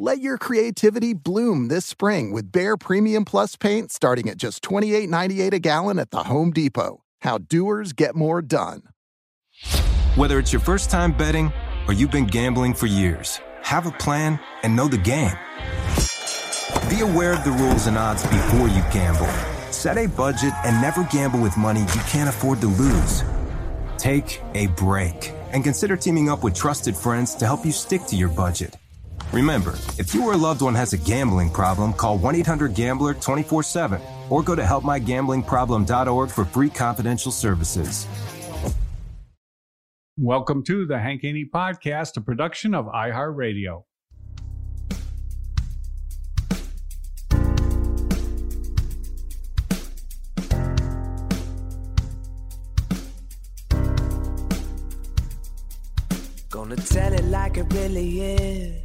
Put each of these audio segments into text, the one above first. Let your creativity bloom this spring with Behr Premium Plus paint starting at just $28.98 a gallon at the Home Depot. How doers get more done. Whether it's your first time betting or you've been gambling for years, have a plan and know the game. Be aware of the rules and odds before you gamble. Set a budget and never gamble with money you can't afford to lose. Take a break and consider teaming up with trusted friends to help you stick to your budget. Remember, if you or a loved one has a gambling problem, call 1-800-GAMBLER 24/7 or go to helpmygamblingproblem.org for free confidential services. Welcome to the Hank Haney Podcast, a production of iHeartRadio. Gonna tell it like it really is.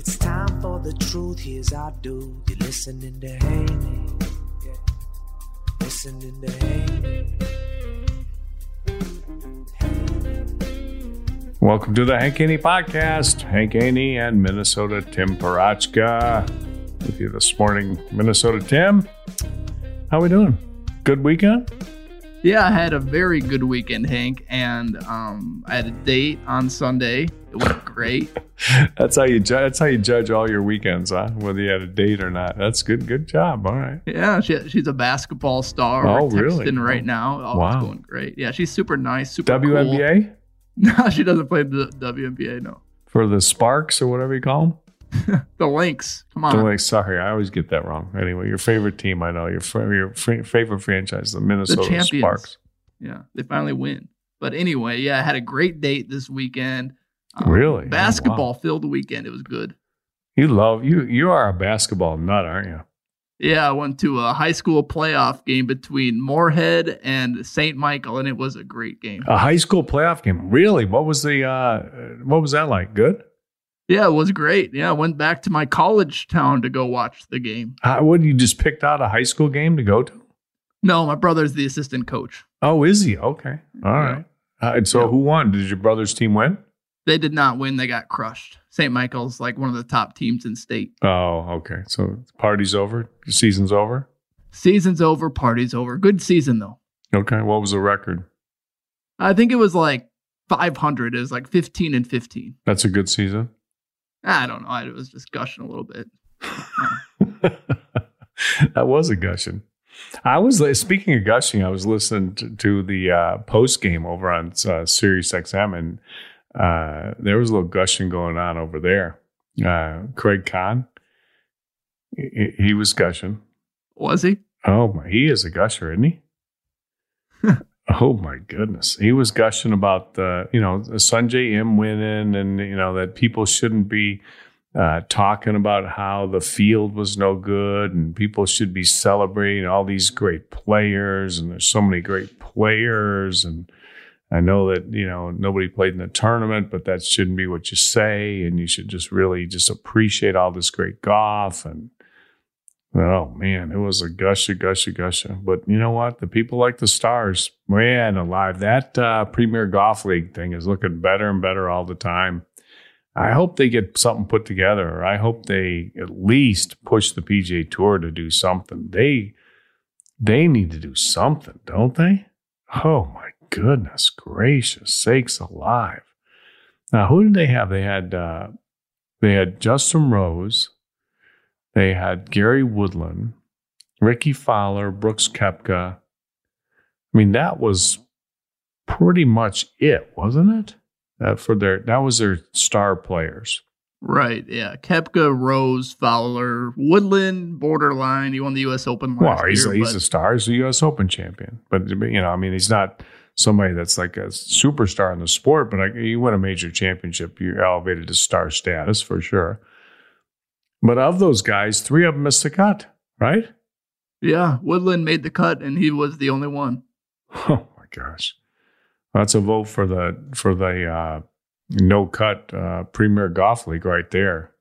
It's time for the truth, here's our dude. You're listening to Haney. Yeah. Listening to Haney. Welcome to the Hank Haney Podcast. Hank Haney and Minnesota Tim Poroschka with you this morning. Minnesota Tim, how we doing? Good weekend? Yeah, I had a very good weekend, Hank, and I had a date on Sunday. It went great. That's how you judge all your weekends, huh? Whether you had a date or not. That's good. Good job. All right. Yeah, she's a basketball star. Oh, really? Right now. Oh, wow. It's going great. Yeah, she's super nice. Super WNBA? Cool. No, she doesn't play the WNBA. No. For the Sparks or whatever you call them. The Lynx. Come on. The Lynx. Sorry, I always get that wrong. Anyway, your favorite team, I know your favorite franchise, the Minnesota Sparks. Yeah, they finally win. But anyway, yeah, I had a great date this weekend. Really? Basketball filled the weekend. It was good. You are a basketball nut, aren't you? Yeah, I went to a high school playoff game between Moorhead and St. Michael, and it was a great game. A high school playoff game? Really? What was that like? Good? Yeah, it was great. Yeah, I went back to my college town to go watch the game. You just picked out a high school game to go to? No, my brother's the assistant coach. Oh, is he? Okay. All right. And so who won? Did your brother's team win? They did not win. They got crushed. St. Michael's like one of the top teams in state. Oh, okay. So party's over? Season's over? Season's over. Party's over. Good season, though. Okay. What was the record? I think it was like 500. It was like 15-15. That's a good season? I don't know. I was just gushing a little bit. That was a gushing. Speaking of gushing, I was listening to the post game over on Sirius XM, and there was a little gushing going on over there. Craig Kahn, he was gushing. Was he? Oh, my. He is a gusher, isn't he? Oh, my goodness. He was gushing about Sungjae Im winning and, that people shouldn't be talking about how the field was no good and people should be celebrating all these great players, and there's so many great players, and I know that, nobody played in the tournament, but that shouldn't be what you say. And you should just really just appreciate all this great golf. And Oh, man, it was a gusher. But you know what? The people like the stars. Man, alive. That Premier Golf League thing is looking better and better all the time. I hope they get something put together. I hope they at least push the PGA Tour to do something. They need to do something, don't they? Oh, my goodness gracious sakes alive. Now, who did they have? They had Justin Rose. They had Gary Woodland, Ricky Fowler, Brooks Koepka. I mean, that was pretty much it, wasn't it? That was their star players. Right, yeah. Koepka, Rose, Fowler, Woodland, borderline. He won the U.S. Open last year. Well, he's a star. He's a U.S. Open champion. But, you know, I mean, he's not somebody that's like a superstar in the sport, but you win a major championship, you're elevated to star status for sure. But of those guys, three of them missed the cut, right? Yeah, Woodland made the cut, and he was the only one. Oh, my gosh. That's a vote for the no-cut Premier Golf League right there.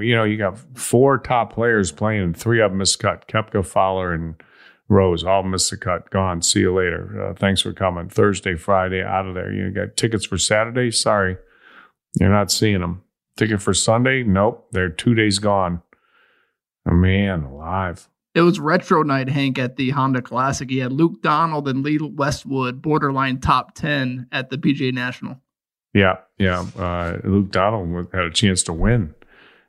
You know, you got four top players playing, and three of them missed cut. Koepka, Fowler, and Rose all missed the cut. Gone. See you later. Thanks for coming. Thursday, Friday, out of there. You got tickets for Saturday? Sorry, you're not seeing them. Ticket for Sunday? Nope. They're 2 days gone. Oh, man, alive. It was retro night, Hank, at the Honda Classic. He had Luke Donald and Lee Westwood borderline top 10 at the PGA National. Yeah. Luke Donald had a chance to win.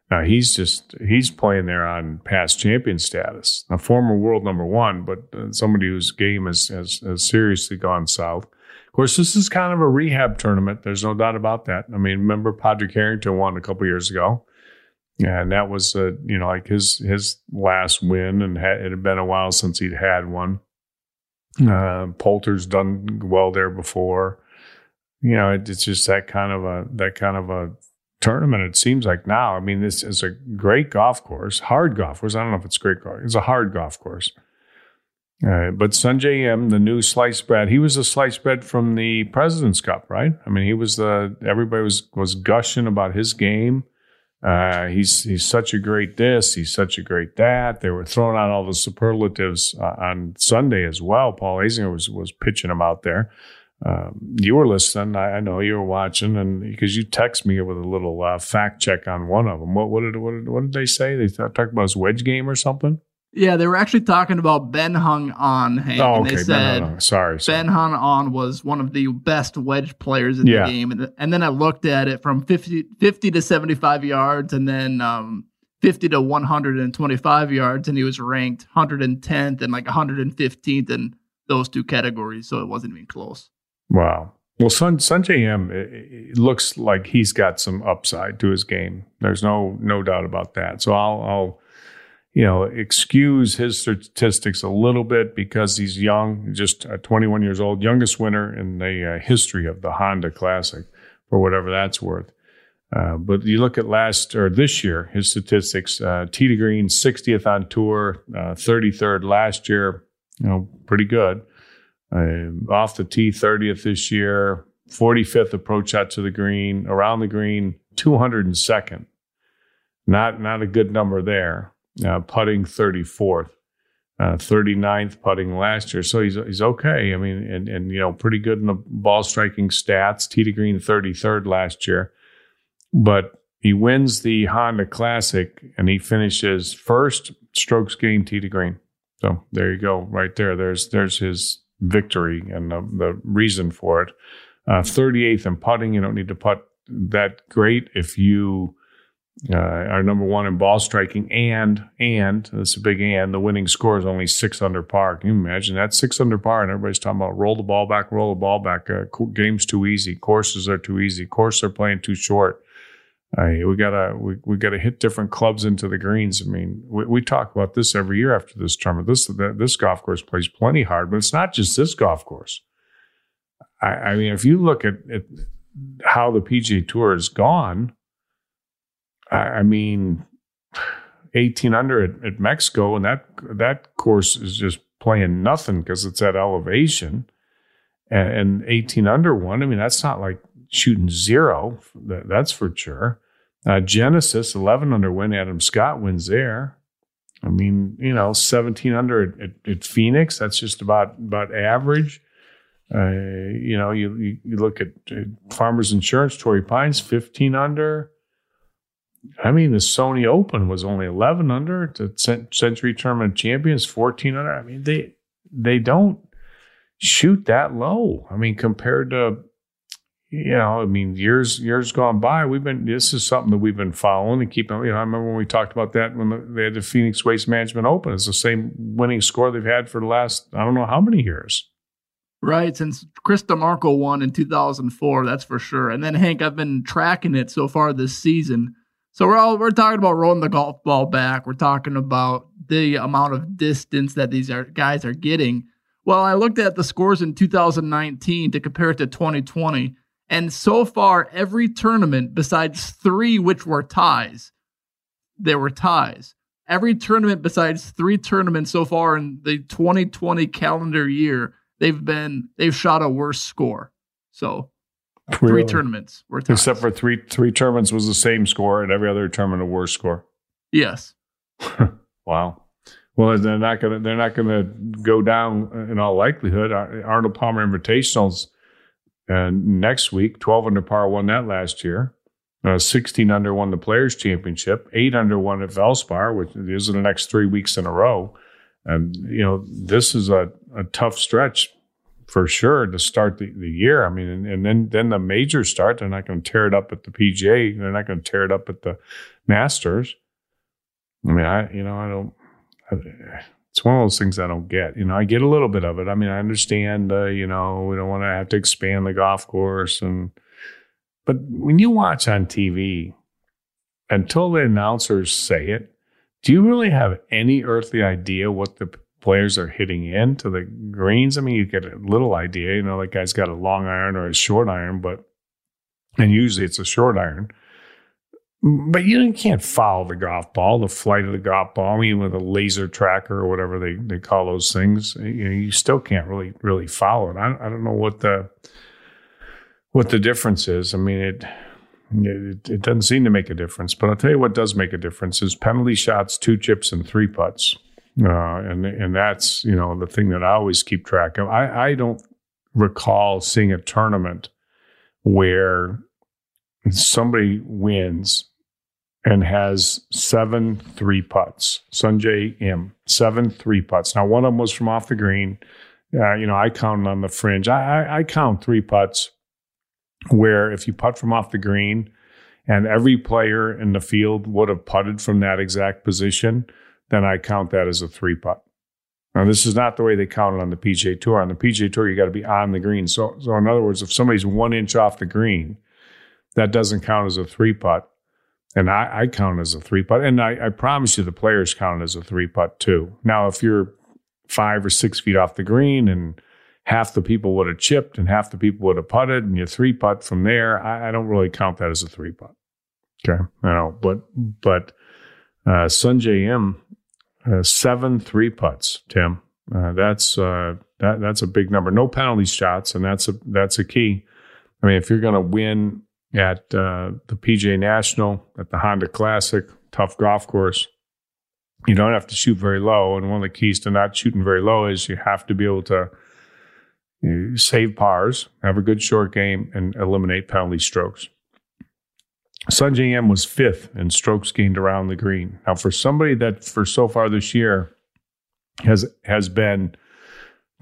Now, he's playing there on past champion status. A former world number one, but somebody whose game has seriously gone south. Of course, this is kind of a rehab tournament. There's no doubt about that. I mean, remember Padraig Harrington won a couple years ago, and that was like his last win, and it had been a while since he'd had one. Poulter's done well there before. You know, it's just that kind of a tournament. It seems like now. I mean, this is a great golf course, hard golf course. I don't know if it's great golf. It's a hard golf course. But Sungjae Im, the new sliced bread, he was a sliced bread from the President's Cup, right? I mean, everybody was gushing about his game. He's such a great this, he's such a great that. They were throwing out all the superlatives on Sunday as well. Paul Azinger was pitching him out there. You were listening. I know you were watching, and because you text me with a little fact check on one of them. What did they say? They talked about his wedge game or something? Yeah, they were actually talking about Ben Hung On, Hank. Oh, okay. And they said Ben Hung On was one of the best wedge players in the game. And then I looked at it from 50 to 75 yards, and then 50 to 125 yards, and he was ranked 110th and 115th in those two categories, so it wasn't even close. Wow. Well, Sungjae Im, it looks like he's got some upside to his game. There's no doubt about that. So I'll excuse his statistics a little bit because he's young, just 21 years old, youngest winner in the history of the Honda Classic, for whatever that's worth. But you look at this year, his statistics, tee to green, 60th on tour, 33rd last year, pretty good. Off the tee, 30th this year, 45th approach shot to the green, around the green, 202nd. Not a good number there. Putting 34th, 39th putting last year. So he's okay. I mean, and pretty good in the ball striking stats. Tee to green 33rd last year. But he wins the Honda Classic, and he finishes first strokes gained tee to green. So there you go right there. There's his victory and the reason for it. 38th in putting. You don't need to putt that great if you are number one in ball striking, and that's a big and. The winning score is only 6 under par. Can you imagine that? 6 under par, and everybody's talking about roll the ball back. Game's too easy. Courses are too easy. Courses are playing too short. We gotta hit different clubs into the greens. I mean, we talk about this every year after this tournament. This golf course plays plenty hard, but it's not just this golf course. I mean, if you look at how the PGA Tour has gone. I mean, 18 under at Mexico, and that course is just playing nothing because it's at elevation. And 18 under one, I mean, that's not like shooting zero. That's for sure. Genesis, 11 under win. Adam Scott wins there. I mean, you know, 17 under at Phoenix, that's just about average. You know, you look at Farmers Insurance, Torrey Pines, 15 under. I mean, the Sony Open was only 11 under. The Century Tournament Champions, 14 under. I mean, they don't shoot that low. I mean, compared to, you know, I mean, years gone by, this is something that we've been following and keeping. You know, I remember when we talked about that when they had the Phoenix Waste Management Open. It's the same winning score they've had for the last, I don't know how many years. Right, since Chris DeMarco won in 2004, that's for sure. And then, Hank, I've been tracking it so far this season. So we're talking about rolling the golf ball back. We're talking about the amount of distance that these guys are getting. Well, I looked at the scores in 2019 to compare it to 2020, and so far, every tournament besides three, which were ties, there were ties. Every tournament besides three tournaments so far in the 2020 calendar year, they've shot a worse score. So three tournaments were ties. Except for three tournaments was the same score, and every other tournament a worse score. Yes. Wow. Well, they're not gonna go down in all likelihood. Arnold Palmer Invitational's next week. 12 under par won that last year. 16 under won the Players Championship. 8 under won at Valspar, which is the next 3 weeks in a row. You know, this is a tough stretch for sure to start the year. I mean, and then the majors start. They're not going to tear it up at the PGA. They're not going to tear it up at the Masters. I mean, it's one of those things I don't get. You know, I get a little bit of it. I mean, I understand, you know, we don't want to have to expand the golf course. But when you watch on TV, until the announcers say it, do you really have any earthly idea what the players are hitting into the greens? I mean, you get a little idea, you know, that guy's got a long iron or a short iron, and usually it's a short iron. But you can't follow the golf ball, the flight of the golf ball. I mean, with a laser tracker or whatever they call those things, you know, you still can't really follow it. I don't know what the difference is. I mean, it doesn't seem to make a difference. But I'll tell you what does make a difference is penalty shots, 2 chips, and 3 putts. And that's, you know, the thing that I always keep track of. I don't recall seeing a tournament where somebody wins and has 7 3-putts. Sungjae Im, 7 3-putts. Now, one of them was from off the green. You know, I count on the fringe. I count 3 putts where if you putt from off the green and every player in the field would have putted from that exact position, then I count that as a 3-putt. Now, this is not the way they count it on the PGA Tour. On the PGA Tour, you got to be on the green. So in other words, if somebody's 1 inch off the green, that doesn't count as a 3-putt. And I count as a 3-putt. And I promise you the players count as a 3-putt too. Now, if you're 5 or 6 feet off the green and half the people would have chipped and half the people would have putted and you 3-putt from there, I don't really count that as a 3-putt. Okay. I know. But Sungjae Im, 7 3-putts, Tim. That's a big number. No penalty shots. And that's a key. I mean, if you're going to win at the PGA National, at the Honda Classic, tough golf course, you don't have to shoot very low. And one of the keys to not shooting very low is you have to be able to save pars, have a good short game, and eliminate penalty strokes. Sungjae Im was 5th in strokes gained around the green. Now, for somebody that for so far this year has been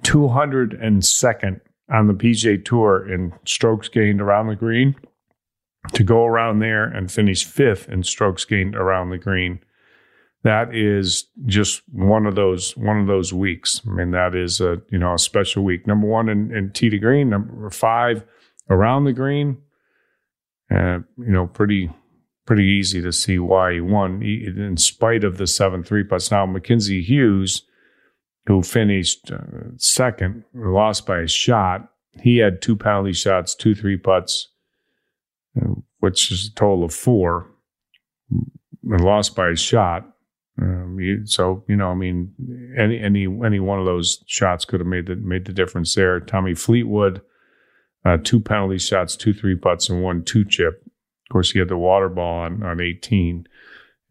202nd on the PGA Tour in strokes gained around the green, to go around there and finish 5th in strokes gained around the green, that is just one of those weeks. I mean, that is a, you know, a special week. Number 1 in tee to green, number 5 around the green. You know, pretty easy to see why he won, in spite of the 7 3-putts. Now, McKenzie Hughes, who finished 2nd, lost by a shot. He had 2 penalty shots, 2 3-putts, which is a total of 4, and lost by a shot. So, you know, I mean, any one of those shots could have made the difference there. Tommy Fleetwood, 2 penalty shots, 2 3-putts, and 1 2-chip. Of course, he had the water ball on 18.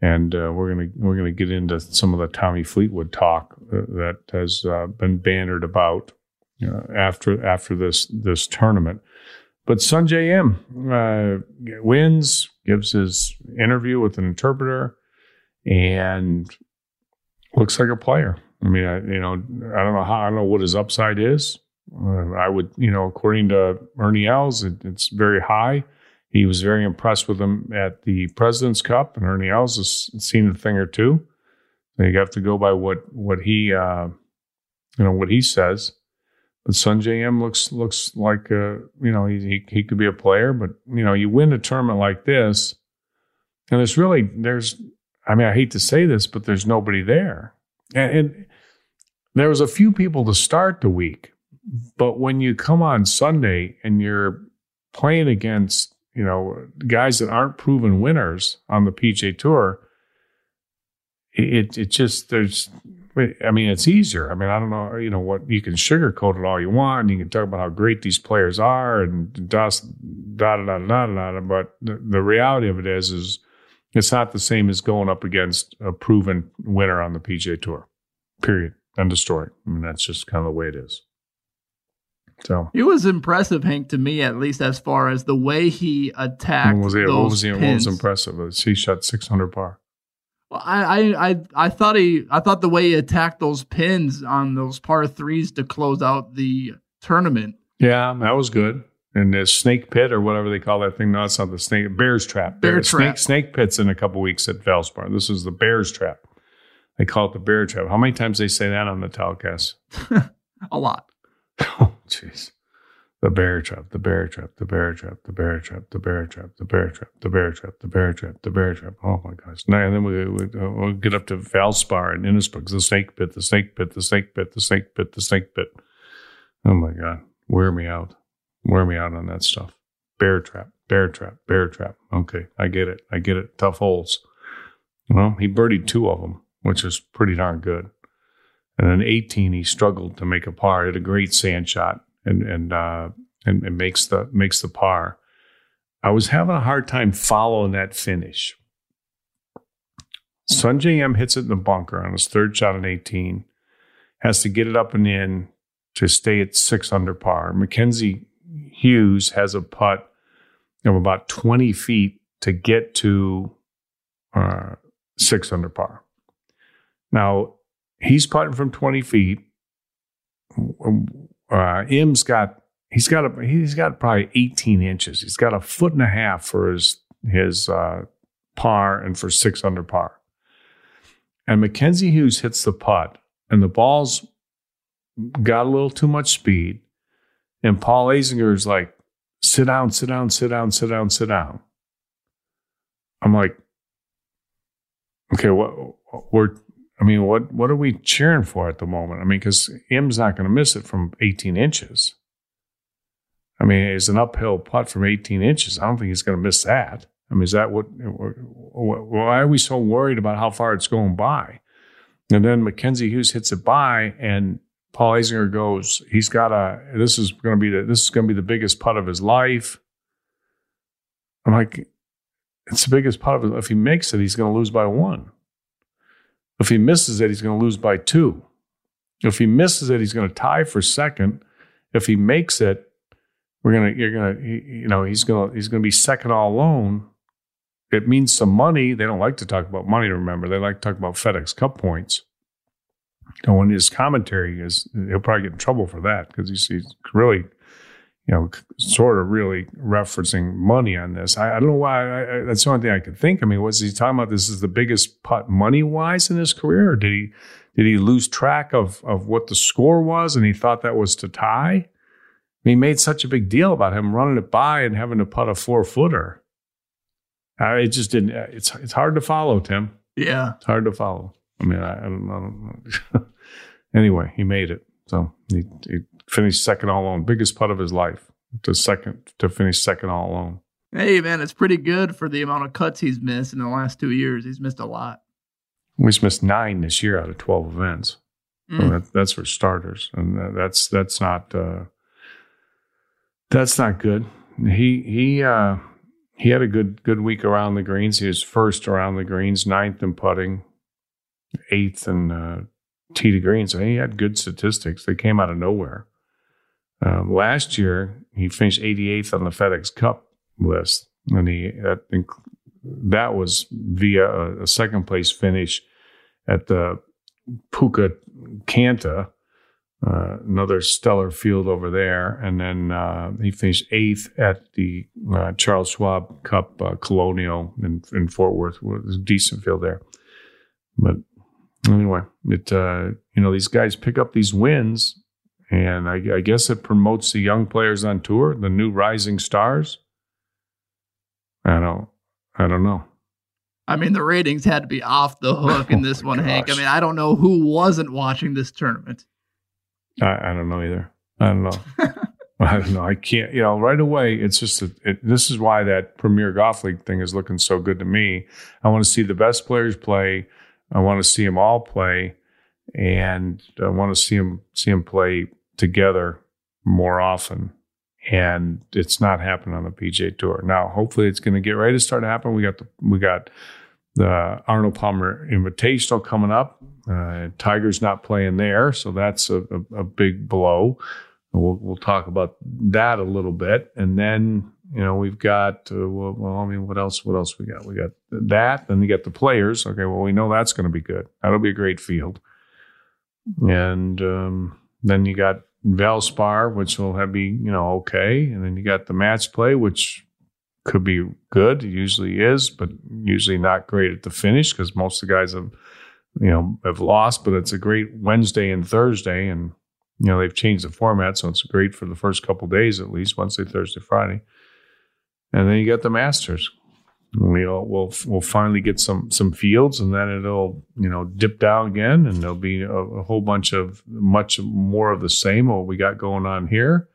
And we're gonna get into some of the Tommy Fleetwood talk that has been bannered about after this tournament. But Sungjae Im wins, gives his interview with an interpreter, and looks like a player. I mean, I don't know what his upside is. I would, according to Ernie Els, it's very high. He was very impressed with him at the President's Cup, and Ernie Els has seen a thing or two. So you have to go by what he, what he says. But Sungjae Im looks like he could be a player. But you win a tournament like this, and I hate to say this, but there's nobody there. And there was a few people to start the week, but when you come on Sunday and you're playing against guys that aren't proven winners on the PGA Tour, it's easier. I mean, I don't know, what, you can sugarcoat it all you want. You can talk about how great these players are and but the reality of it is it's not the same as going up against a proven winner on the PGA Tour, period. End of story. I mean, that's just kind of the way it is. So it was impressive, Hank, to me, at least as far as the way he attacked what was impressive? He shot 600 par. Well, I thought the way he attacked those pins on those par threes to close out the tournament. Yeah, that was good. And the snake pit or whatever they call that thing. No, it's not the snake. Bear's trap. Bear trap. Snake pit's in a couple weeks at Valspar. This is the Bear's trap. They call it the Bear trap. How many times they say that on the telecast? A lot. Oh, jeez. The Bear trap, the Bear trap, the Bear trap, the Bear trap, the Bear trap, the Bear trap, the Bear trap, the Bear trap, the Bear trap. Oh, my gosh. And then we'll get up to Valspar and Innisbrook. The snake pit, the snake pit, the snake pit, the snake pit, the snake pit. Oh, my God. Wear me out. Wear me out on that stuff. Bear trap, Bear trap, Bear trap. Okay, I get it. Tough holes. Well, he birdied two of them, which is pretty darn good. And then 18, he struggled to make a par. He had a great sand shot and makes the par. I was having a hard time following that finish. Sungjae Im hits it in the bunker on his third shot on 18. Has to get it up and in to stay at 6 under par. McKenzie Hughes has a putt of about 20 feet to get to 6 under par. Now, he's putting from 20 feet. Im's got probably 18 inches. He's got a foot and a half for his par and for 6 under par. And McKenzie Hughes hits the putt, and the ball's got a little too much speed. And Paul Eisinger's like, sit down, sit down, sit down, sit down, sit down. I'm like, okay, what are we cheering for at the moment? I mean, because Im's not going to miss it from 18 inches. I mean, it's an uphill putt from 18 inches. I don't think he's going to miss that. I mean, is that what? Why are we so worried about how far it's going by? And then McKenzie Hughes hits it by, and Paul Eisinger goes, "This is going to be the biggest putt of his life." I'm like, it's the biggest putt of his life. If he makes it, he's going to lose by 1. If he misses it, he's going to lose by 2. If he misses it, he's going to tie for second. If he makes it, he's going to be second all alone. It means some money. They don't like to talk about money. Remember, they like to talk about FedEx Cup points. And when his commentary is, he'll probably get in trouble for that because he's really, sort of really referencing money on this. I don't know why. That's the only thing I could think. I mean, was he talking about this is the biggest putt money-wise in his career? Or did he lose track of what the score was and he thought that was to tie? I mean, he made such a big deal about him running it by and having to putt a 4-footer. It just didn't. It's hard to follow, Tim. Yeah. It's hard to follow. I mean, I don't know. Anyway, he made it. So he finished second all alone. Biggest putt of his life to finish second all alone. Hey, man, it's pretty good for the amount of cuts he's missed in the last 2 years. He's missed a lot. He's missed 9 this year out of 12 events. Mm. So that's for starters. And that's not good. He He had a good week around the greens. He was first around the greens, ninth in putting, eighth in tee to greens. So he had good statistics. They came out of nowhere. Last year, he finished 88th on the FedEx Cup list, and that was via a second-place finish at the Puka Kanta, another stellar field over there. And then he finished eighth at the Charles Schwab Cup Colonial in Fort Worth. It was a decent field there. But anyway, these guys pick up these wins, and I guess it promotes the young players on tour, the new rising stars. I don't know. I mean, the ratings had to be off the hook in this one, gosh. Hank. I mean, I don't know who wasn't watching this tournament. I don't know either. I don't know. I don't know. I can't, right away, it's just this is why that Premier Golf League thing is looking so good to me. I want to see the best players play. I want to see them all play. And I want to see them play together more often. And it's not happening on the PGA Tour. Now, hopefully it's going to get ready to start to happen. We got the Arnold Palmer Invitational coming up. Tiger's not playing there, so that's a big blow. We'll talk about that a little bit. And then, we've got, what else we got? We got that, then you got the players. Okay, well, we know that's going to be good. That'll be a great field. And then you got Valspar, which will be, okay. And then you got the match play, which could be good. It usually is, but usually not great at the finish because most of the guys have lost. But it's a great Wednesday and Thursday. And, they've changed the format, so it's great for the first couple of days at least, Wednesday, Thursday, Friday. And then you got the Masters. We'll finally get some fields, and then it'll dip down again, and there'll be a whole bunch of much more of the same what we got going on here,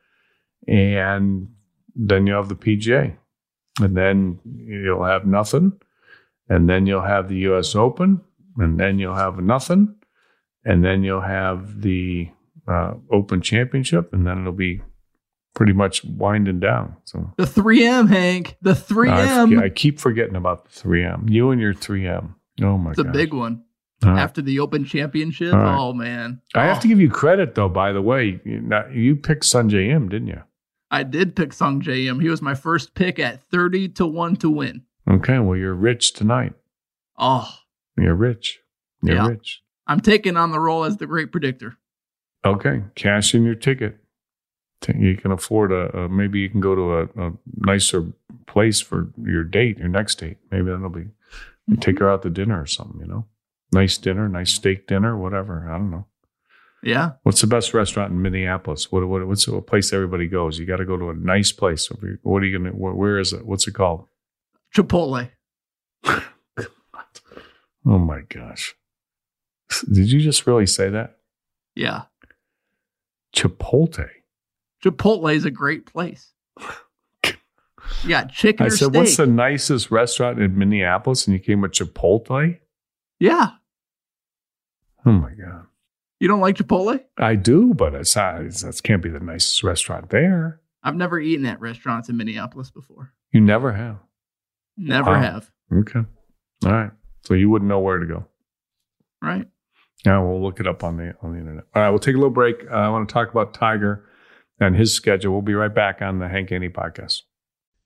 and then you have the PGA, and then you'll have nothing, and then you'll have the U.S. Open, and then you'll have nothing, and then you'll have the Open Championship, and then it'll be pretty much winding down. So the 3M, Hank. The 3M. I keep forgetting about the 3M. You and your 3M. Oh, my God. It's a big one. After the Open Championship. Right. Oh, man. I have to give you credit, though, by the way. You picked Sungjae Im, didn't you? I did pick Sungjae Im. He was my first pick at 30-1 to win. Okay. Well, you're rich tonight. Oh. You're rich. You're rich. I'm taking on the role as the great predictor. Okay. Cash in your ticket. You can afford maybe you can go to a nicer place for your next date. Maybe that'll be, take her out to dinner or something, Nice dinner, nice steak dinner, whatever. I don't know. Yeah. What's the best restaurant in Minneapolis? What's a place everybody goes? You got to go to a nice place. What are you going to, where is it? What's it called? Chipotle. God. Oh my gosh. Did you just really say that? Yeah. Chipotle. Chipotle is a great place. You got chicken or steak. I said, what's the nicest restaurant in Minneapolis? And you came with Chipotle? Yeah. Oh, my God. You don't like Chipotle? I do, but it can't be the nicest restaurant there. I've never eaten at restaurants in Minneapolis before. You never have? Never have. Okay. All right. So you wouldn't know where to go. Right. Now we'll look it up on the internet. All right. We'll take a little break. I want to talk about Tiger and his schedule. We'll be right back on the Hank Haney Podcast.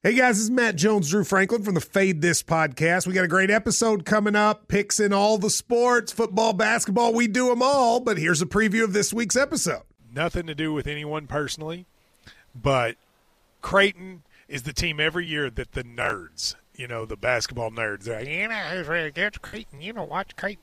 Hey guys, this is Matt Jones, Drew Franklin from the Fade This podcast. We got a great episode coming up, picks in all the sports, football, basketball, we do them all, but here's a preview of this week's episode. Nothing to do with anyone personally, but Creighton is the team every year that the nerds, the basketball nerds, they're like, who's ready against Creighton, watch Creighton.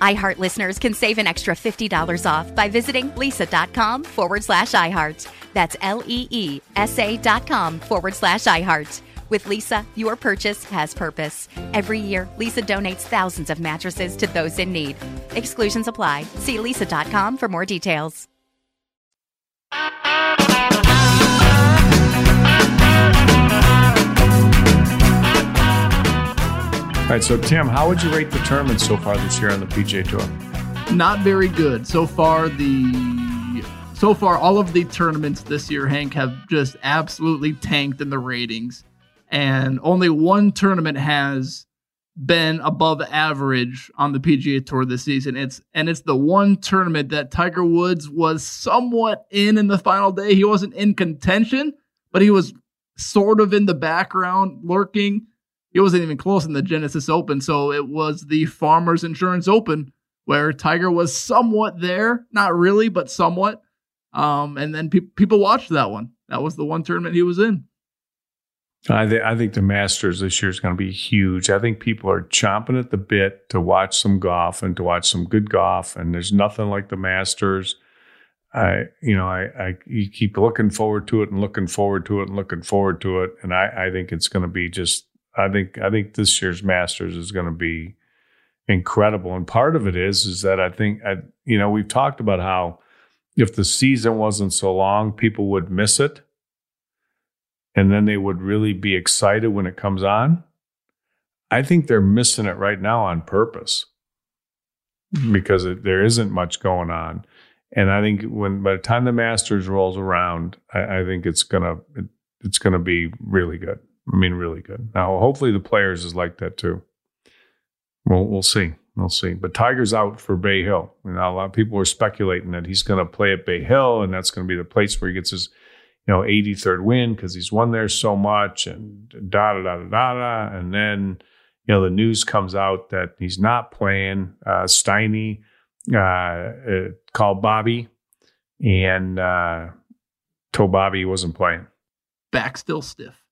iHeart listeners can save an extra $50 off by visiting lisa.com/iHeart. That's LEESA.com/iHeart. With Lisa, your purchase has purpose. Every year, Lisa donates thousands of mattresses to those in need. Exclusions apply. See lisa.com for more details. All right, so Tim, how would you rate the tournament so far this year on the PGA Tour? Not very good. So far, all of the tournaments this year, Hank, have just absolutely tanked in the ratings. And only one tournament has been above average on the PGA Tour this season. It's the one tournament that Tiger Woods was somewhat in the final day. He wasn't in contention, but he was sort of in the background lurking. He wasn't even close in the Genesis Open, so it was the Farmers Insurance Open where Tiger was somewhat there. Not really, but somewhat. And then people watched that one. That was the one tournament he was in. I think the Masters this year is going to be huge. I think people are chomping at the bit to watch some golf and to watch some good golf. And there's nothing like the Masters. You keep looking forward to it and looking forward to it and looking forward to it. And I think it's going to be just. I think this year's Masters is going to be incredible. And part of it is that I think we've talked about how if the season wasn't so long, people would miss it. And then they would really be excited when it comes on. I think they're missing it right now on purpose because there isn't much going on. And I think by the time the Masters rolls around, I think it's gonna be really good. I mean, really good. Now, hopefully the players is like that too. Well, we'll see. But Tiger's out for Bay Hill. And a lot of people are speculating that he's going to play at Bay Hill, and that's going to be the place where he gets his 83rd win because he's won there so much and da-da-da-da-da. And then, the news comes out that he's not playing. Steiny called Bobby and told Bobby he wasn't playing. Back still stiff.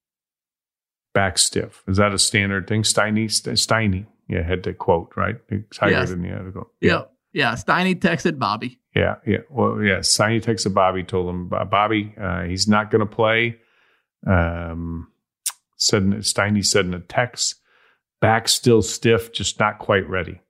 Back stiff. Is that a standard thing? Steiny. Yeah, had to quote, right? Tiger didn't have to go. Yeah. Steiny texted Bobby. Yeah. Well, yeah. Steiny texted Bobby, told him, Bobby, he's not going to play. Steiny said in a text, back still stiff, just not quite ready.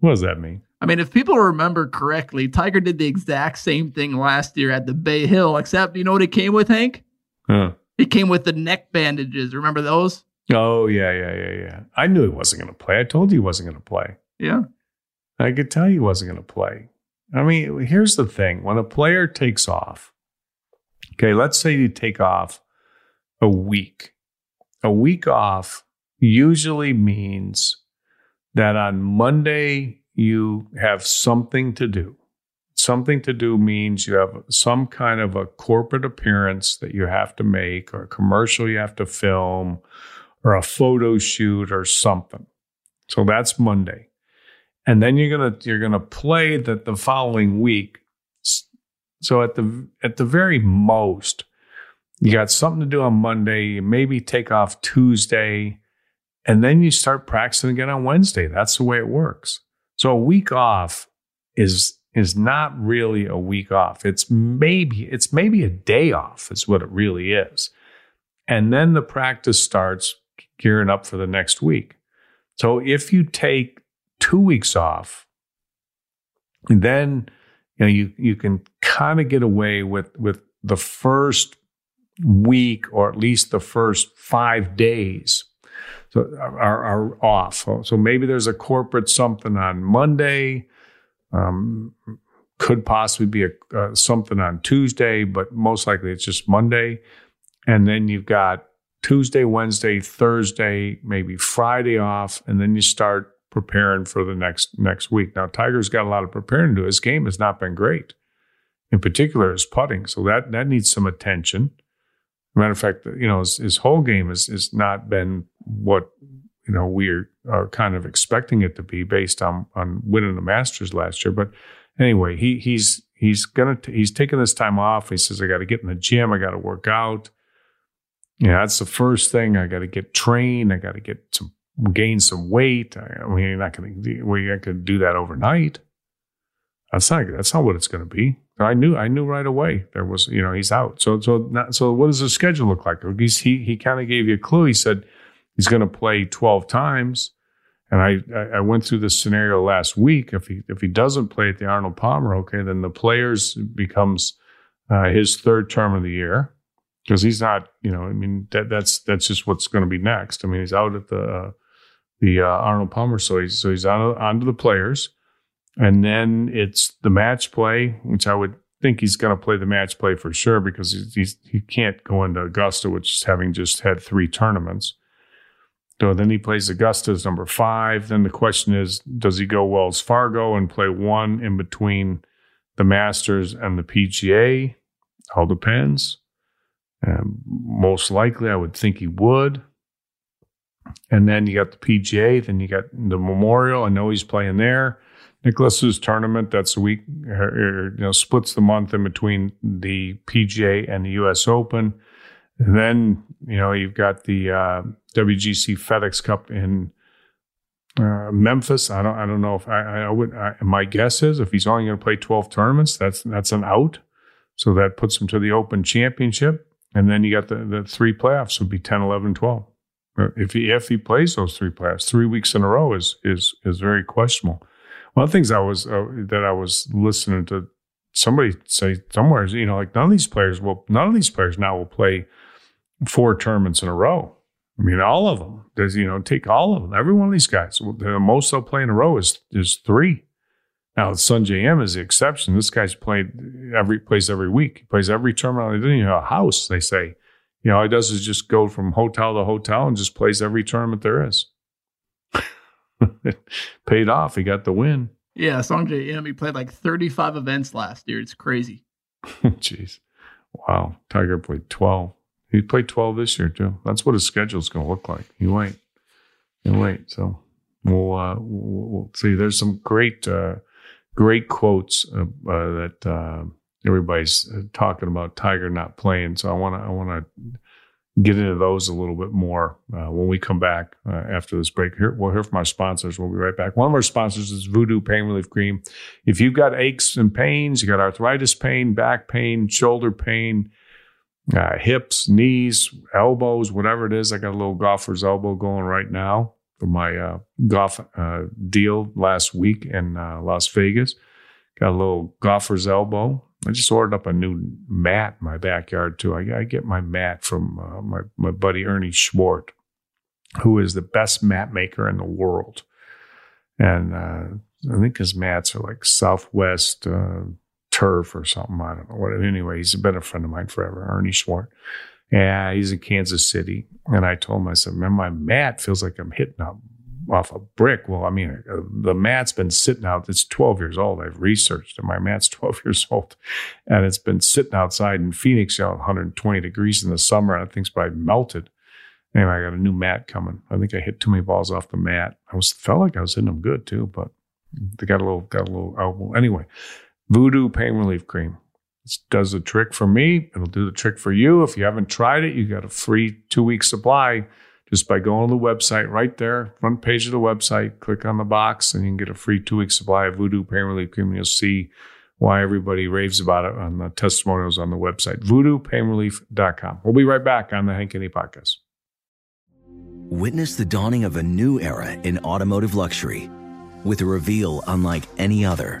What does that mean? I mean, if people remember correctly, Tiger did the exact same thing last year at the Bay Hill, except you know what it came with, Hank? Huh. He came with the neck bandages. Remember those? Oh, yeah. I knew he wasn't going to play. I told you he wasn't going to play. Yeah. I could tell he wasn't going to play. I mean, here's the thing. When a player takes off, okay, let's say you take off a week. A week off usually means that on Monday you have something to do. Something to do means you have some kind of a corporate appearance that you have to make, or a commercial you have to film, or a photo shoot or something. So that's Monday. And then you're gonna play that the following week. So at the very most, you got something to do on Monday, you maybe take off Tuesday, and then you start practicing again on Wednesday. That's the way it works. So a week off is not really a week off. It's maybe a day off is what it really is. And then the practice starts gearing up for the next week. So if you take 2 weeks off, then you can kind of get away with the first week, or at least the first 5 days are off. So maybe there's a corporate something on Monday, could possibly be a something on Tuesday, but most likely it's just Monday. And then you've got Tuesday, Wednesday, Thursday, maybe Friday off, and then you start preparing for the next week. Now, Tiger's got a lot of preparing to do. His game has not been great, in particular his putting. So that needs some attention. Matter of fact, his whole game is not been what we are kind of expecting it to be based on winning the Masters last year. But anyway, he's taking this time off. He says, I got to get in the gym. I got to work out. That's the first thing. I got to get trained. I got to gain some weight. You're not going to do that overnight. That's not what it's going to be. I knew right away there was, he's out. So what does the schedule look like? He kind of gave you a clue. He said he's going to play 12 times. And I went through this scenario last week. If he doesn't play at the Arnold Palmer, okay, then the Players becomes his third term of the year, because he's not, that's just what's going to be next. He's out at the Arnold Palmer, so he's onto the Players. And then it's the match play, which I would think he's going to play the match play for sure, because he can't go into Augusta, which is having just had 3 tournaments. So then he plays Augusta as number 5. Then the question is, does he go Wells Fargo and play one in between the Masters and the PGA? All depends. Most likely, I would think he would. And then you got the PGA. Then you got the Memorial. I know he's playing there. Nicklaus's tournament, that's a week, splits the month in between the PGA and the U.S. Open. And then, you've got the WGC FedEx Cup in Memphis. I don't know if I would. My guess is if he's only going to play 12 tournaments, that's an out. So that puts him to the Open Championship. And then you got the 3 playoffs would be 10, 11, 12. If he plays those 3 playoffs, 3 weeks in a row is very questionable. One of the things I was listening to somebody say somewhere is, none of these players now will play 4 tournaments in a row. All of them. There's, take all of them. Every one of these guys, the most they'll play in a row is 3. Now, Sungjae Im is the exception. This guy's plays every week. He plays every tournament. He doesn't even have a house, they say. All he does is just go from hotel to hotel and just plays every tournament there is. It paid off. He got the win. Yeah, Sungjae Im, he played 35 events last year. It's crazy. Jeez. Wow. Tiger played 12. He played 12 this year, too. That's what his schedule's going to look like. You wait. So we'll see. There's some great quotes that everybody's talking about Tiger not playing. So I want to get into those a little bit more when we come back after this break. We'll hear from our sponsors. We'll be right back. One of our sponsors is Voodoo Pain Relief Cream. If you've got aches and pains, you got arthritis pain, back pain, shoulder pain, hips, knees, elbows, whatever it is. I got a little golfer's elbow going right now for my golf deal last week in Las Vegas. Got a little golfer's elbow. I just ordered up a new mat in my backyard, too. I get my mat from my buddy Ernie Schwart, who is the best mat maker in the world. And I think his mats are like Southwest Turf or something. I don't know what. Anyway, he's been a friend of mine forever, Ernie Schwartz. Yeah, he's in Kansas City. And I told him, I said, man, my mat feels like I'm hitting off a brick. Well, I mean, the mat's been sitting out. It's 12 years old. I've researched it. My mat's 12 years old. And it's been sitting outside in Phoenix, 120 degrees in the summer. And things probably melted. Anyway, I got a new mat coming. I think I hit too many balls off the mat. Felt like I was hitting them good too, but they got a little elbow. Anyway, Voodoo Pain Relief Cream. It does the trick for me. It'll do the trick for you. If you haven't tried it, you got a free 2-week supply just by going to the website right there, front page of the website, click on the box, and you can get a free 2-week supply of Voodoo Pain Relief Cream. And you'll see why everybody raves about it on the testimonials on the website, voodoopainrelief.com. We'll be right back on the Hank Haney Podcast. Witness the dawning of a new era in automotive luxury with a reveal unlike any other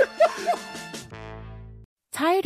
Tired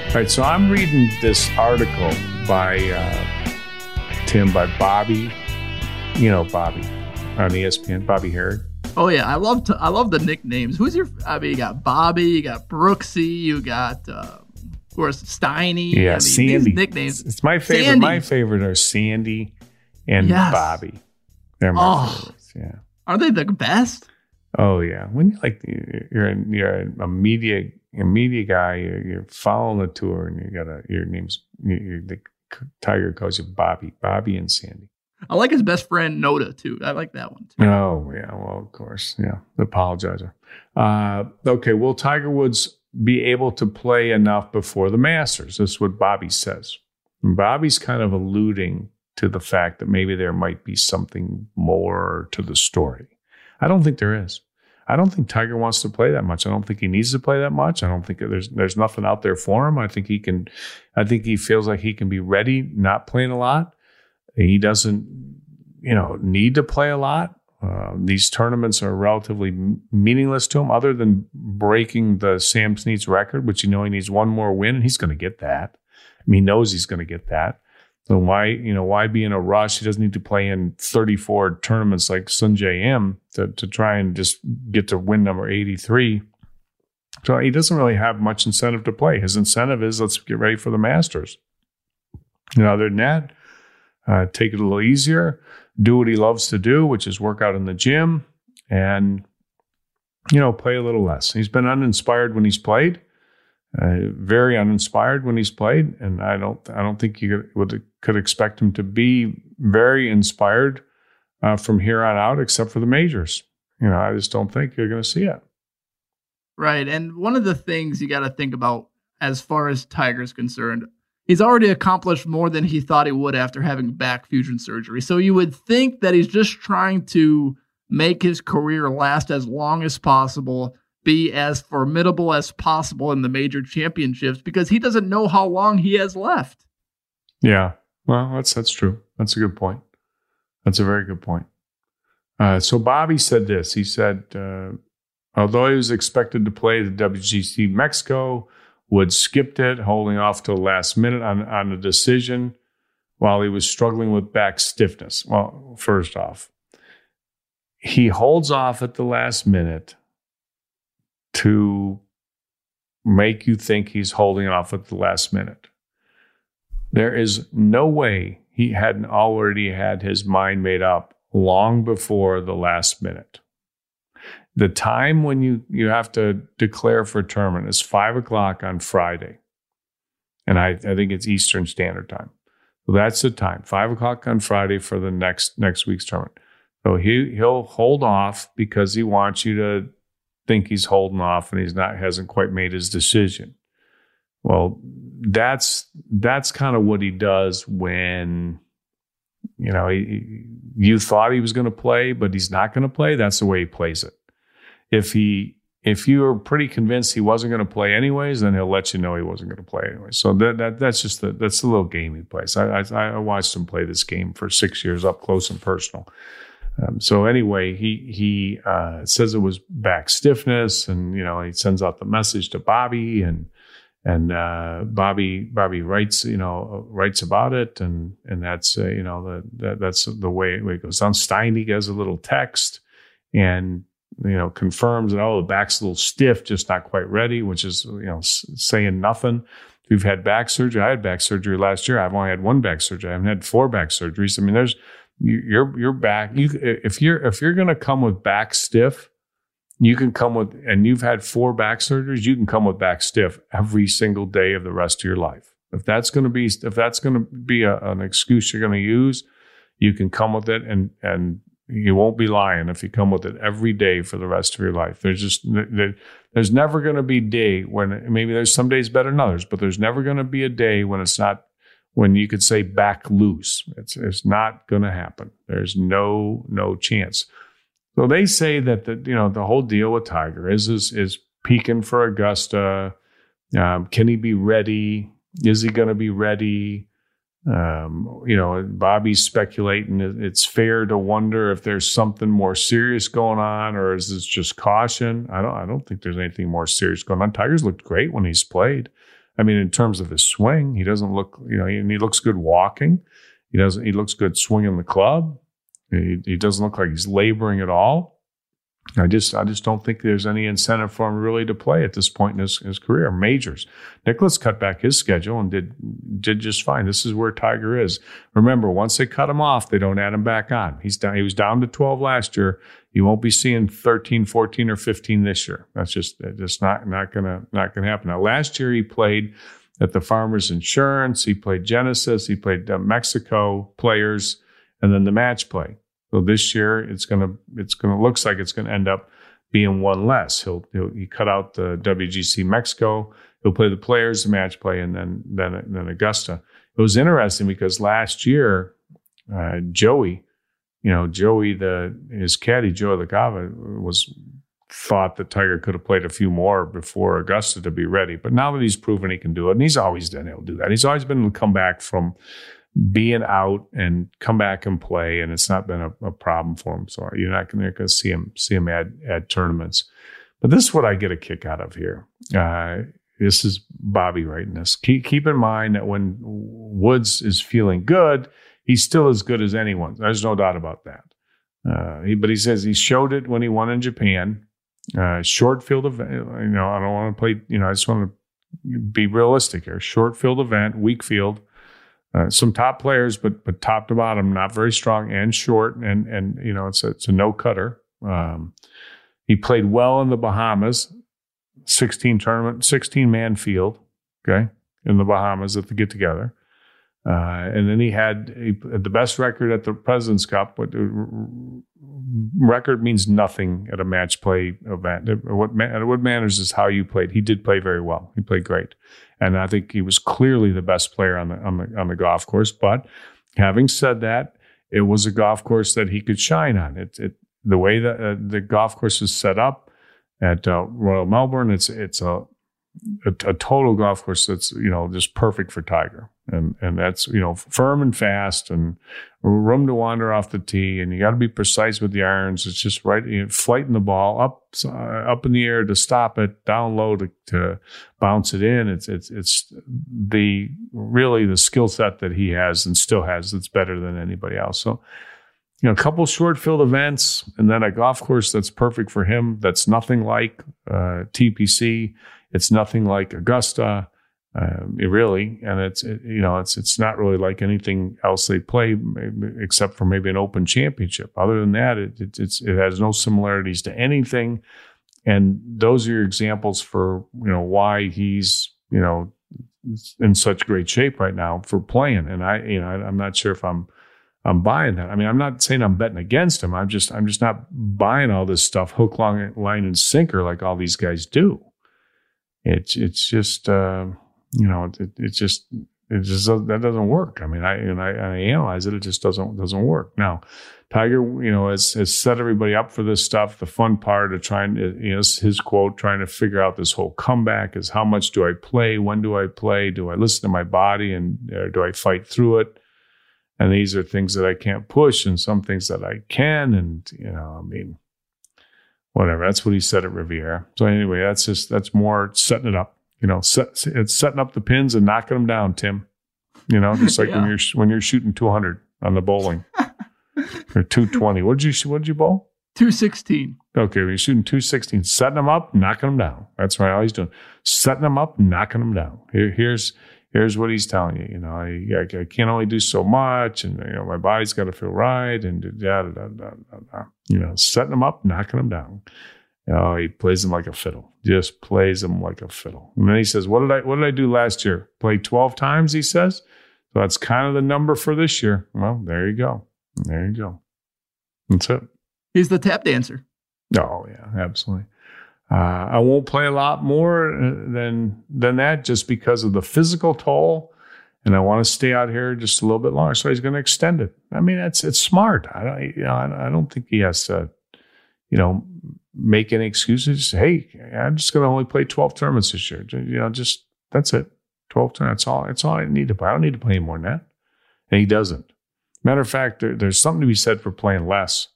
All right, so I'm reading this article by Bobby, Bobby on ESPN, Bobby Harig. Oh yeah, I love the nicknames. You got Bobby, you got Brooksy, you got of course Steiny. Yeah, Sandy. These nicknames. It's my favorite. Sandy. My favorite are Sandy and Bobby. They're my favorites. Yeah. Are they the best? Oh yeah. When you're a media guy, you're following the tour, and you got your name's the Tiger calls you Bobby and Sandy. I like his best friend Noda too. I like that one too. Oh yeah, well of course, yeah. The apologizer. Okay, will Tiger Woods be able to play enough before the Masters? This is what Bobby says. Bobby's kind of alluding to the fact that maybe there might be something more to the story. I don't think there is. I don't think Tiger wants to play that much. I don't think he needs to play that much. I don't think there's nothing out there for him. I think he feels like he can be ready, not playing a lot. He doesn't, need to play a lot. These tournaments are relatively meaningless to him, other than breaking the Sam Snead's record, which he needs one more win, and he's going to get that. I mean, he knows he's going to get that. So why be in a rush? He doesn't need to play in 34 tournaments like Sungjae Im to try and just get to win number 83. So he doesn't really have much incentive to play. His incentive is, let's get ready for the Masters. Other than that, take it a little easier, do what he loves to do, which is work out in the gym and, play a little less. He's been uninspired when he's played. Very uninspired when he's played, and I don't think you could expect him to be very inspired from here on out, except for the majors. I just don't think you're going to see it. Right, and one of the things you got to think about as far as Tiger's concerned, he's already accomplished more than he thought he would after having back fusion surgery. So you would think that he's just trying to make his career last as long as possible, be as formidable as possible in the major championships, because he doesn't know how long he has left. Yeah, well, that's true. That's a good point. That's a very good point. So Bobby said this. He said, although he was expected to play the WGC Mexico, Wood skipped it, holding off till the last minute on a decision while he was struggling with back stiffness. Well, first off, he holds off at the last minute to make you think he's holding off at the last minute. There is no way he hadn't already had his mind made up long before the last minute. The time when you have to declare for tournament is 5:00 on Friday. And I think it's Eastern Standard Time. So that's the time, 5:00 on Friday for the next week's tournament. So he'll hold off because he wants you to think he's holding off and hasn't quite made his decision. Well, that's kind of what he does when you thought he was going to play, but he's not going to play. That's the way he plays it. If you were pretty convinced he wasn't going to play anyways, then he'll let you know he wasn't going to play anyway. So that's the little game he plays. I watched him play this game for 6 years up close and personal. So anyway, he says it was back stiffness, and he sends out the message to Bobby, and Bobby writes about it, and that's that's the way it goes down. Steiny gets a little text, and confirms that the back's a little stiff, just not quite ready, which is saying nothing. We've had back surgery. I had back surgery last year. I've only had one back surgery. I haven't had four back surgeries. I mean, there's. Your back. If you're going to come with back stiff, you can come with, and you've had four back surgeries. You can come with back stiff every single day of the rest of your life. If that's going to be an excuse you're going to use, you can come with it, and you won't be lying if you come with it every day for the rest of your life. There's never going to be a day when, maybe there's some days better than others, but there's never going to be a day when it's not. When you could say back loose, it's not going to happen. There's no chance. So they say that the whole deal with Tiger is peaking for Augusta. Can he be ready? Is he going to be ready? Bobby's speculating. It's fair to wonder if there's something more serious going on, or is this just caution? I don't think there's anything more serious going on. Tiger's looked great when he's played. I mean, in terms of his swing, he doesn't look, and he looks good walking. He looks good swinging the club. He doesn't look like he's laboring at all. I just don't think there's any incentive for him really to play at this point in his career. Majors. Nicklaus cut back his schedule and did just fine. This is where Tiger is. Remember, once they cut him off, they don't add him back on. He was down to 12 last year. You won't be seeing 13, 14, or 15 this year. That's just not gonna happen. Now, last year he played at the Farmers Insurance. He played Genesis. He played Mexico Players, and then the match play. So this year it's gonna looks like it's gonna end up being one less. He cut out the WGC Mexico. He'll play the Players, the match play, and then Augusta. it was interesting because last year, Joey, his caddy, Joe LaCava, thought that Tiger could have played a few more before Augusta to be ready. But now that he's proven he can do it, and he's always been able to do that. He's always been able to come back from being out and come back and play, and it's not been a problem for him. So you're not going to see him at tournaments. But this is what I get a kick out of here. This is Bobby writing this. Keep in mind that when Woods is feeling good, he's still as good as anyone. There's no doubt about that. But he says he showed it when he won in Japan. Short field event. I don't want to play. I just want to be realistic here. Short field event, weak field. Some top players, but top to bottom, not very strong and short. And it's a no cutter. He played well in the Bahamas, 16-man field. Okay, in the Bahamas at the get together. And then he had the best record at the President's Cup. But record means nothing at a match play event. What matters is how you played. He did play very well. He played great, and I think he was clearly the best player on the golf course. But having said that, it was a golf course that he could shine on. It the way that the golf course is set up at Royal Melbourne, it's a total golf course that's just perfect for Tiger. And that's, firm and fast and room to wander off the tee. And you got to be precise with the irons. It's just right, flighting the ball up in the air to stop it, down low to bounce it in. It's really the skill set that he has and still has that's better than anybody else. So, a couple short field events and then a golf course that's perfect for him. That's nothing like TPC. It's nothing like Augusta. It's not really like anything else they play, except for maybe an Open Championship. Other than that, it has no similarities to anything. And those are your examples for why he's in such great shape right now for playing. And I'm not sure if I'm buying that. I mean, I'm not saying I'm betting against him. I'm just not buying all this stuff hook, line, and sinker like all these guys do. It's just. That doesn't work. I mean, I analyze it. It just doesn't work. Now, Tiger, has set everybody up for this stuff. The fun part of trying to figure out this whole comeback is how much do I play? When do I play? Do I listen to my body and do I fight through it? And these are things that I can't push and some things that I can. And, whatever. That's what he said at Riviera. So anyway, that's more setting it up. It's setting up the pins and knocking them down, Tim. Just like when you're shooting 200 on the bowling or 220. What did you bowl? 216. Okay, when you're shooting 216, setting them up, knocking them down. That's right. All he's doing, setting them up, knocking them down. Here's what he's telling you. I can only do so much, and my body's got to feel right, and setting them up, knocking them down. He plays them like a fiddle. Just plays them like a fiddle. And then he says, What did I do last year? Play 12 times, he says. So that's kind of the number for this year. Well, there you go. There you go. That's it. He's the tap dancer. Oh, yeah, absolutely. I won't play a lot more than that just because of the physical toll. And I want to stay out here just a little bit longer. So he's going to extend it. I mean, it's smart. I don't think he has to, make any excuses. Hey, I'm just going to only play 12 tournaments this year. That's it. 12 tournaments. That's all I need to play. I don't need to play any more than that. And he doesn't. Matter of fact, there's something to be said for playing less.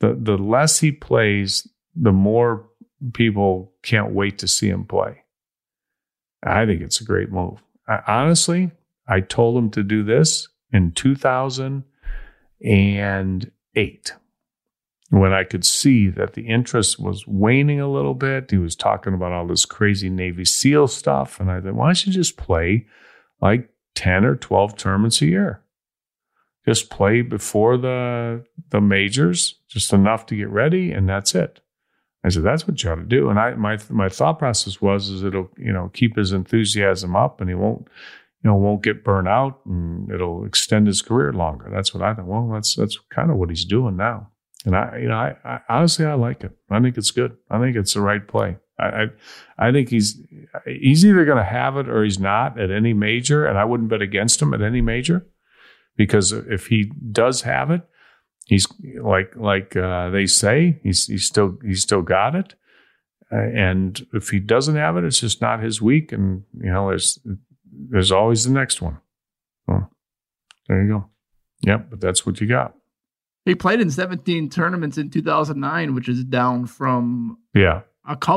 The less he plays, the more people can't wait to see him play. I think it's a great move. I told him to do this in 2008. When I could see that the interest was waning a little bit, he was talking about all this crazy Navy SEAL stuff. And I thought, why don't you just play like 10 or 12 tournaments a year? Just play before the majors, just enough to get ready, and that's it. I said, that's what you ought to do. And my thought process was it'll, keep his enthusiasm up and he won't get burnt out and it'll extend his career longer. That's what I thought. Well, that's kind of what he's doing now. And I honestly, I like it. I think it's good. I think it's the right play. I think he's either going to have it or he's not at any major, and I wouldn't bet against him at any major, because if he does have it, he's like they say, he's still got it, and if he doesn't have it, it's just not his week, and you know there's always the next one. So, there you go. Yep, but that's what you got. He played in 17 tournaments in 2009, which is down from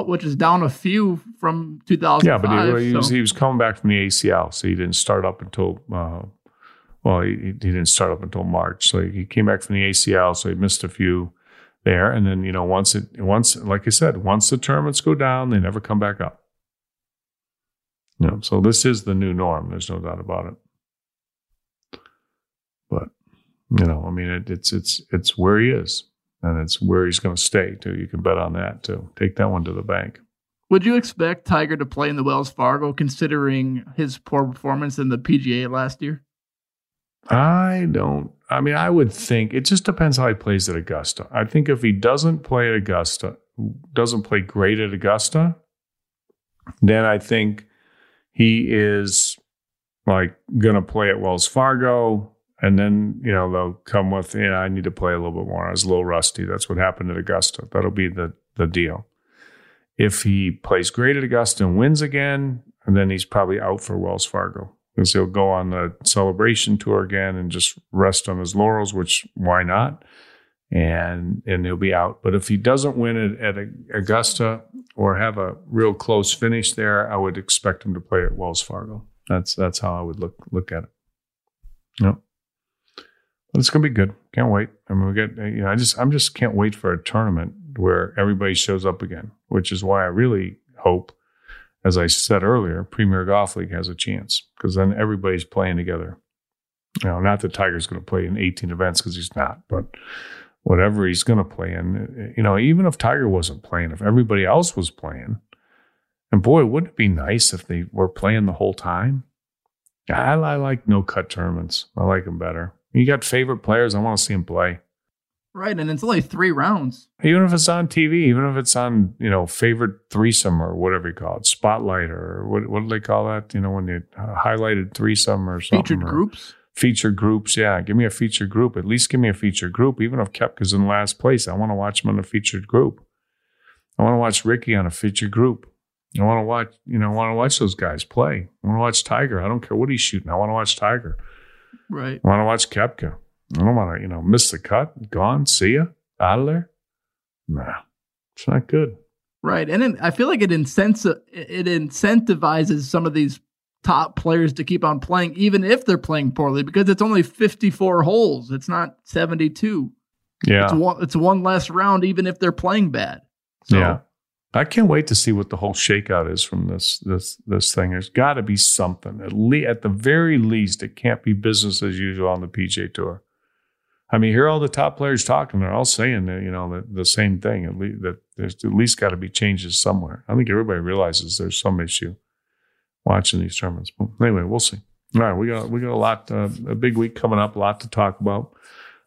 which is down a few from 2005. Yeah, but he was coming back from the ACL, so he didn't start up until March. So he came back from the ACL, so he missed a few there, and then once the tournaments go down, they never come back up. You know, so this is the new norm. There's no doubt about it. But you know, I mean, it's where he is, and it's where he's going to stay, too. You can bet on that, too. Take that one to the bank. Would you expect Tiger to play in the Wells Fargo, considering his poor performance in the PGA last year? I would think it just depends how he plays at Augusta. I think if he doesn't play great at Augusta, then I think he is, going to play at Wells Fargo. And then, they'll come with, I need to play a little bit more. I was a little rusty. That's what happened at Augusta. That'll be the deal. If he plays great at Augusta and wins again, and then he's probably out for Wells Fargo, because he'll go on the celebration tour again and just rest on his laurels, which why not? And he'll be out. But if he doesn't win it at Augusta or have a real close finish there, I would expect him to play at Wells Fargo. That's how I would look at it. Yep. It's gonna be good. Can't wait. I mean, I just can't wait for a tournament where everybody shows up again, which is why I really hope, as I said earlier, Premier Golf League has a chance, because then everybody's playing together. Now, not that Tiger's going to play in 18 events, because he's not, but whatever he's going to play in, even if Tiger wasn't playing, if everybody else was playing, and boy, wouldn't it be nice if they were playing the whole time? I like no-cut tournaments. I like them better. You got favorite players. I want to see them play. Right, and it's only 3 rounds. Even if it's on TV, even if it's on, favorite threesome or whatever you call it, spotlight, or what do they call that? When you highlighted threesome or something. Featured groups? Featured groups, yeah. Give me a featured group. At least give me a featured group. Even if Koepka's in last place, I want to watch him on a featured group. I want to watch Ricky on a featured group. I want to watch, those guys play. I want to watch Tiger. I don't care what he's shooting. I want to watch Tiger. Right. I want to watch Koepka. I don't want to, miss the cut. Gone. See ya. Out of there. Nah, it's not good. Right. And then I feel like it incentivizes some of these top players to keep on playing, even if they're playing poorly, because it's only 54 holes. It's not 72. Yeah. It's one less round, even if they're playing bad. So. Yeah. I can't wait to see what the whole shakeout is from this thing. There's got to be something. At the very least, it can't be business as usual on the PGA Tour. I mean, hear all the top players talking. They're all saying that, the same thing. That there's at least got to be changes somewhere. I think everybody realizes there's some issue watching these tournaments. But anyway, we'll see. All right, we got a lot, a big week coming up, a lot to talk about.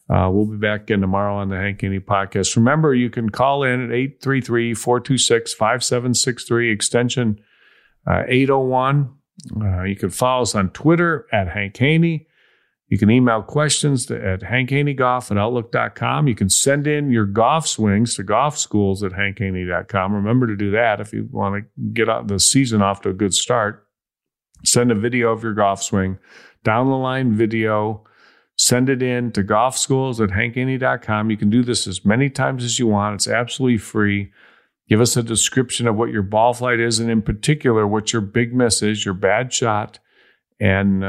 We'll be back again tomorrow on the Hank Haney Podcast. Remember, you can call in at 833-426-5763, extension 801. You can follow us on Twitter at Hank Haney. You can email questions at hankhaneygolf@outlook.com. You can send in your golf swings to golfschools@hankhaney.com. Remember to do that if you want to get out the season off to a good start. Send a video of your golf swing, down-the-line video. Send it in to golfschools@hankhaney.com. You can do this as many times as you want. It's absolutely free. Give us a description of what your ball flight is, and in particular, what your big miss is, your bad shot. And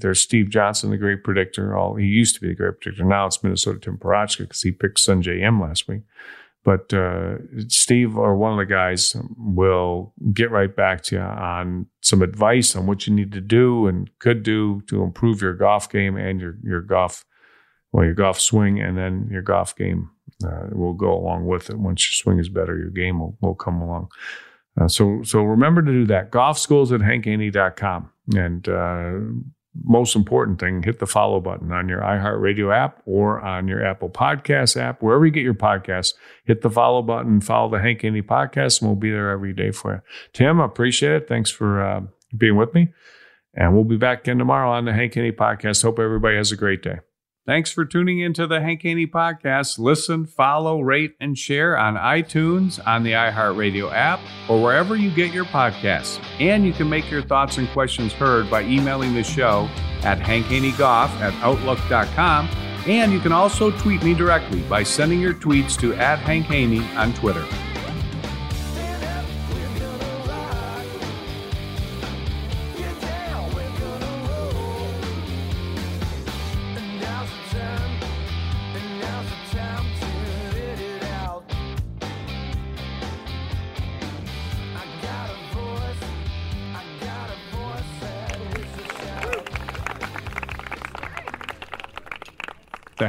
there's Steve Johnson, the great predictor. He used to be the great predictor. Now it's Minnesota Tim Poroschka, because he picked Sungjae Im last week. But Steve or one of the guys will get right back to you on some advice on what you need to do and could do to improve your golf game and your golf swing, and then your golf game will go along with it. Once your swing is better, your game will come along. So remember to do that. Golfschools@hankhaney.com. And most important thing, hit the follow button on your iHeartRadio app or on your Apple Podcast app. Wherever you get your podcasts, hit the follow button, follow the Hank Haney Podcast, and we'll be there every day for you. Tim, I appreciate it. Thanks for being with me. And we'll be back again tomorrow on the Hank Haney Podcast. Hope everybody has a great day. Thanks for tuning into the Hank Haney Podcast. Listen, follow, rate, and share on iTunes, on the iHeartRadio app, or wherever you get your podcasts. And you can make your thoughts and questions heard by emailing the show at hankhaneygolf@outlook.com. And you can also tweet me directly by sending your tweets to @HankHaney on Twitter. The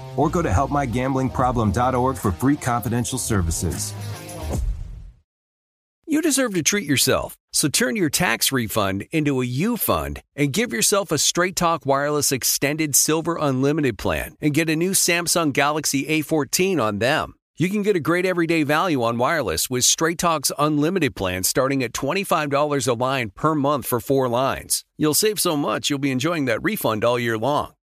or go to helpmygamblingproblem.org for free confidential services. You deserve to treat yourself, so turn your tax refund into a U fund and give yourself a Straight Talk Wireless Extended Silver Unlimited plan and get a new Samsung Galaxy A14 on them. You can get a great everyday value on wireless with Straight Talk's Unlimited plan starting at $25 a line per month for 4 lines. You'll save so much, you'll be enjoying that refund all year long.